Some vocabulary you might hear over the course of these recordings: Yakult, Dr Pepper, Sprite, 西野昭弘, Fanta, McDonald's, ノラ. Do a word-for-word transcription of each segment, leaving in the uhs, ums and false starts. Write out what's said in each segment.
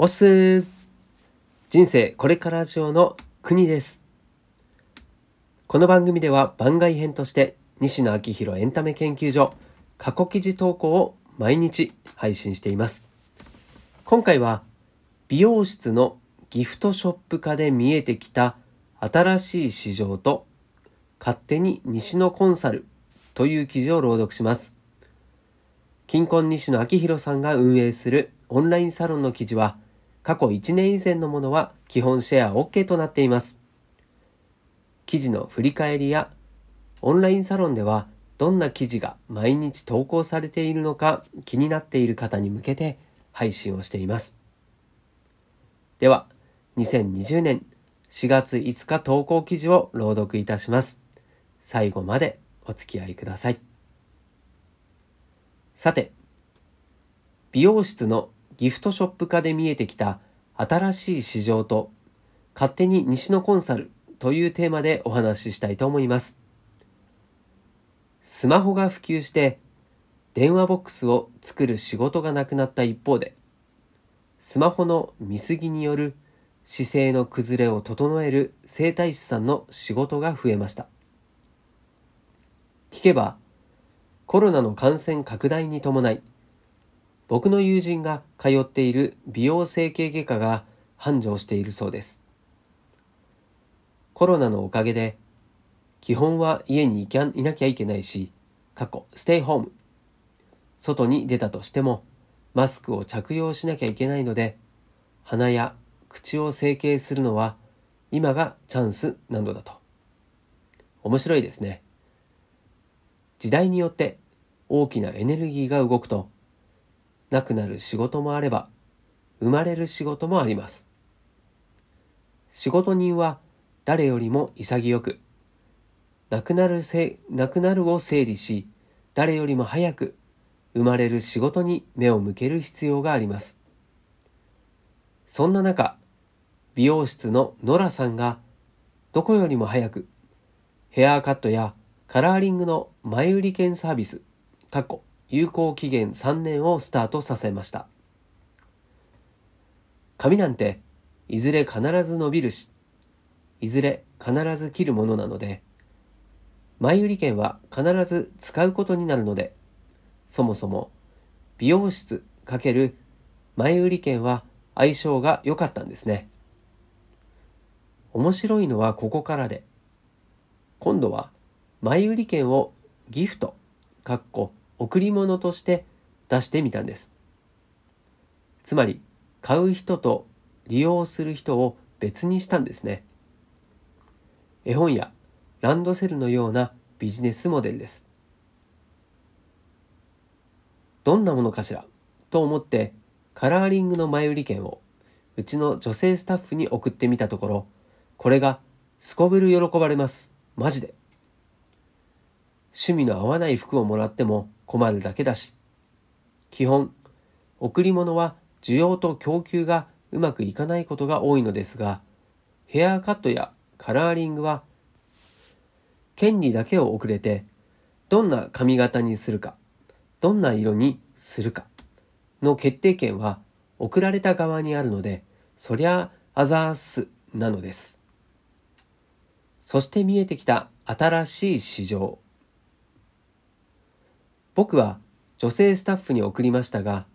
おっすー人生これから上の国です。この番組では番外編として西野昭弘エンタメ研究所過去記事投稿を毎日配信しています。今回は美容室のギフトショップ化で見えてきた新しい市場と勝手に西野コンサルという記事を朗読します。近婚西野昭弘さんが運営するオンラインサロンの記事は過去いちねん以前のものは基本シェア オーケー となっています。記事の振り返りやオンラインサロンではどんな記事が毎日投稿されているのか気になっている方に向けて配信をしています。ではにせんにじゅうねんしがついつか投稿記事を朗読いたします。最後までお付き合いください。さて、美容室のギフトショップ化で見えてきた新しい市場と勝手に西野コンサルというテーマでお話ししたいと思います。スマホが普及して電話ボックスを作る仕事がなくなった一方で、スマホの見過ぎによる姿勢の崩れを整える整体師さんの仕事が増えました。聞けばコロナの感染拡大に伴い、僕の友人が通っている美容整形外科が繁盛しているそうです。コロナのおかげで、基本は家にいなきゃいけないし、過去ステイホーム。外に出たとしても、マスクを着用しなきゃいけないので、鼻や口を整形するのは今がチャンスなのだと。面白いですね。時代によって大きなエネルギーが動くと、なくなる仕事もあれば、生まれる仕事もあります。仕事人は誰よりも潔く、なくなるせ、なくなるを整理し、誰よりも早く生まれる仕事に目を向ける必要があります。そんな中、美容室のノラさんが、どこよりも早く、ヘアカットやカラーリングの前売り券サービス、過去、有効期限さんねんをスタートさせました。髪なんていずれ必ず伸びるし、いずれ必ず切るものなので、前売り券は必ず使うことになるので、そもそも美容室×前売り券は相性が良かったんですね。面白いのはここからで、今度は前売り券をギフト×贈り物として出してみたんです。つまり、買う人と利用する人を別にしたんですね。絵本やランドセルのようなビジネスモデルです。どんなものかしらと思ってカラーリングの前売り券をうちの女性スタッフに送ってみたところ、これがすこぶる喜ばれます。マジで。趣味の合わない服をもらっても困るだけだし、基本、贈り物は需要と供給がうまくいかないことが多いのですが、ヘアカットやカラーリングは、権利だけを送れて、どんな髪型にするか、どんな色にするかの決定権は送られた側にあるので、そりゃあざーすなのです。そして見えてきた新しい市場。僕は女性スタッフに送りましたが、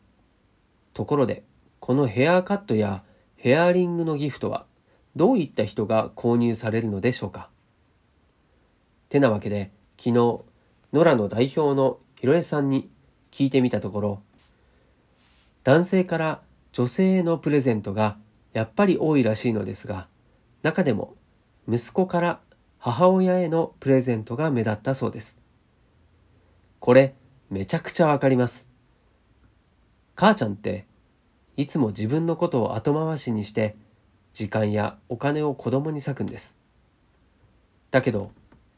ところでこのヘアカットやヘアリングのギフトはどういった人が購入されるのでしょうか。てなわけで昨日、ノラの代表のひろえさんに聞いてみたところ、男性から女性へのプレゼントがやっぱり多いらしいのですが、中でも息子から母親へのプレゼントが目立ったそうです。これめちゃくちゃわかります。母ちゃんっていつも自分のことを後回しにして時間やお金を子供に割くんです。だけど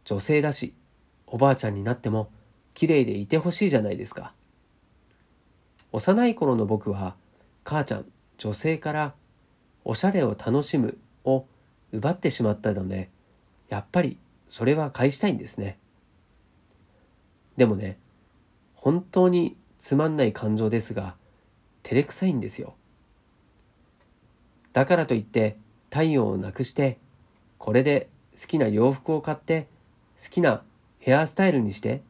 女性だしおばあちゃんになっても綺麗でいてほしいじゃないですか。幼い頃の僕は母ちゃん女性からおしゃれを楽しむを奪ってしまったので、やっぱりそれは返したいんですね。でもね、本当につまんない感情ですが、照れくさいんですよ。だからといって太陽をなくして、これで好きな洋服を買って、好きなヘアスタイルにして、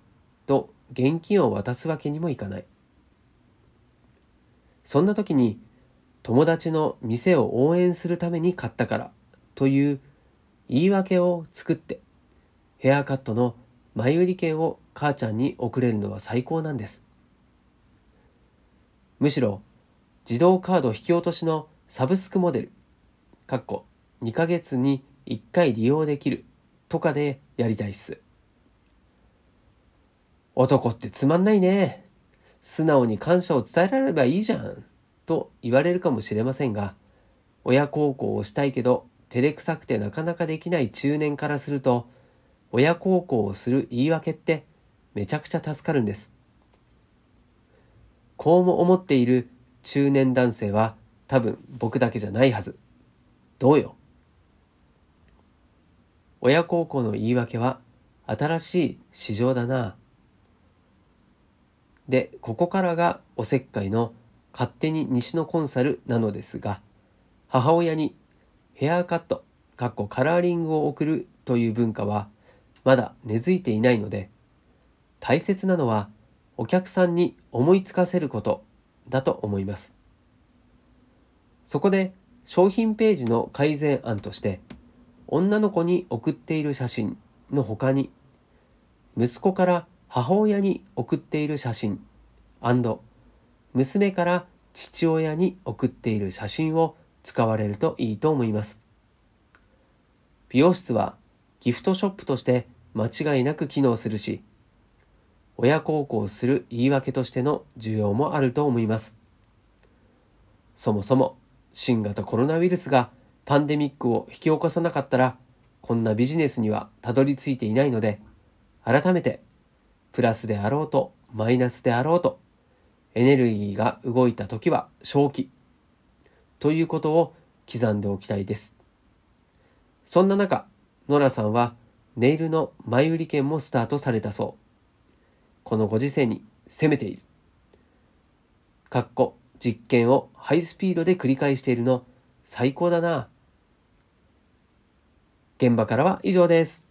と現金を渡すわけにもいかない。そんな時に、友達の店を応援するために買ったから、という言い訳を作って、ヘアカットの前売り券を母ちゃんに送れるのは最高なんです。むしろ、自動カード引き落としのサブスクモデル、かっこにかげつにいっかい利用できるとかでやりたいっす。男ってつまんないね。素直に感謝を伝えられればいいじゃん。と言われるかもしれませんが、親孝行をしたいけど照れくさくてなかなかできない中年からすると、親孝行をする言い訳ってめちゃくちゃ助かるんです。こうも思っている中年男性は多分僕だけじゃないはず。どうよ。親孝行の言い訳は新しい市場だな。で、ここからがおせっかいの勝手に西のコンサルなのですが、母親にヘアカット、かっこカラーリングを送るという文化はまだ根付いていないので、大切なのはお客さんに思いつかせることだと思います。そこで商品ページの改善案として、女の子に送っている写真の他に、息子から母親に送っている写真&娘から父親に送っている写真を使われるといいと思います。美容室はギフトショップとして間違いなく機能するし、親孝行する言い訳としての需要もあると思います。そもそも新型コロナウイルスがパンデミックを引き起こさなかったら、こんなビジネスにはたどり着いていないので、改めてプラスであろうとマイナスであろうと、エネルギーが動いた時は消費ということを刻んでおきたいです。そんな中、ノラさんはネイルの前売り券もスタートされたそう。このご時世に攻めている。かっこ実験をハイスピードで繰り返しているの最高だな。現場からは以上です。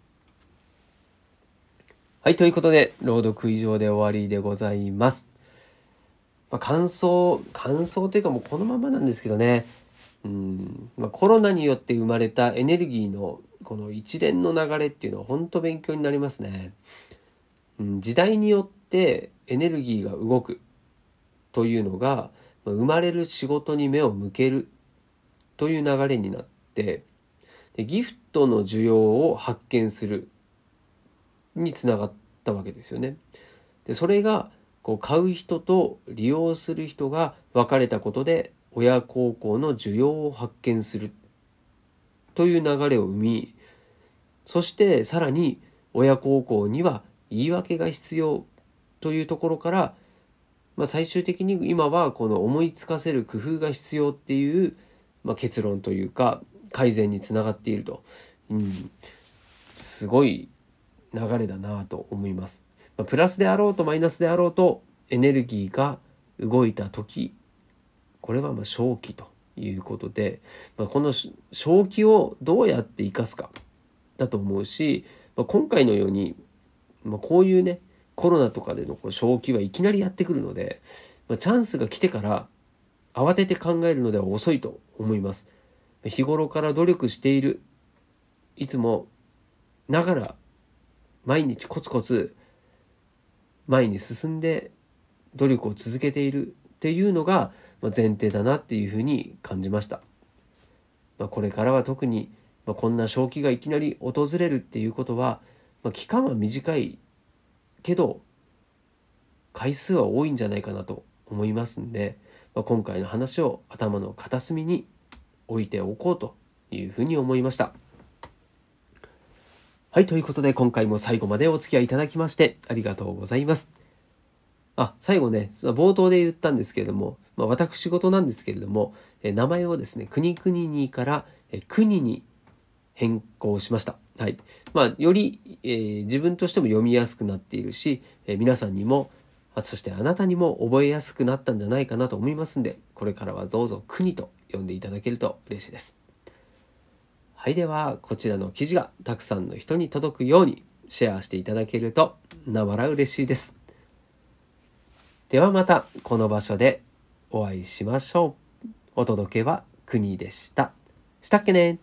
はい、ということで朗読以上で終わりでございます。まあ、感想、感想というかもうこのままなんですけどね。うん、まあ、コロナによって生まれたエネルギーのこの一連の流れっていうのは本当勉強になりますね。うん、時代によってエネルギーが動くというのが、まあ、生まれる仕事に目を向けるという流れになって、で、ギフトの需要を発見するにつながったわけですよね。で、それがこう買う人と利用する人が分かれたことで親孝行の需要を発見するという流れを生み、そしてさらに親孝行には言い訳が必要というところから、まあ、最終的に今はこの思いつかせる工夫が必要っていう、まあ、結論というか改善につながっていると、うん、すごい流れだなと思います。プラスであろうとマイナスであろうとエネルギーが動いた時、これはまあ消費ということで、まあ、この消費をどうやって生かすかだと思うし、まあ、今回のように、まあ、こういうねコロナとかでのこの消費はいきなりやってくるので、まあ、チャンスが来てから慌てて考えるのでは遅いと思います。日頃から努力している、いつもながら毎日コツコツ前に進んで努力を続けているっていうのが前提だなっていうふうに感じました。まあ、これからは特にこんな正気がいきなり訪れるっていうことは、まあ、期間は短いけど回数は多いんじゃないかなと思いますんで、まあ、今回の話を頭の片隅に置いておこうというふうに思いました。はい、ということで今回も最後までお付き合いいただきましてありがとうございます。あ、最後ね、冒頭で言ったんですけれども、まあ、私事なんですけれども、え名前をですね、国々にからえ国に変更しました。はい。まあ、より、えー、自分としても読みやすくなっているし、えー、皆さんにも、そしてあなたにも覚えやすくなったんじゃないかなと思いますんで、これからはどうぞ国と読んでいただけると嬉しいです。はい、ではこちらの記事がたくさんの人に届くようにシェアしていただけるとなおら嬉しいです。ではまたこの場所でお会いしましょう。お届けは国でした。したっけね。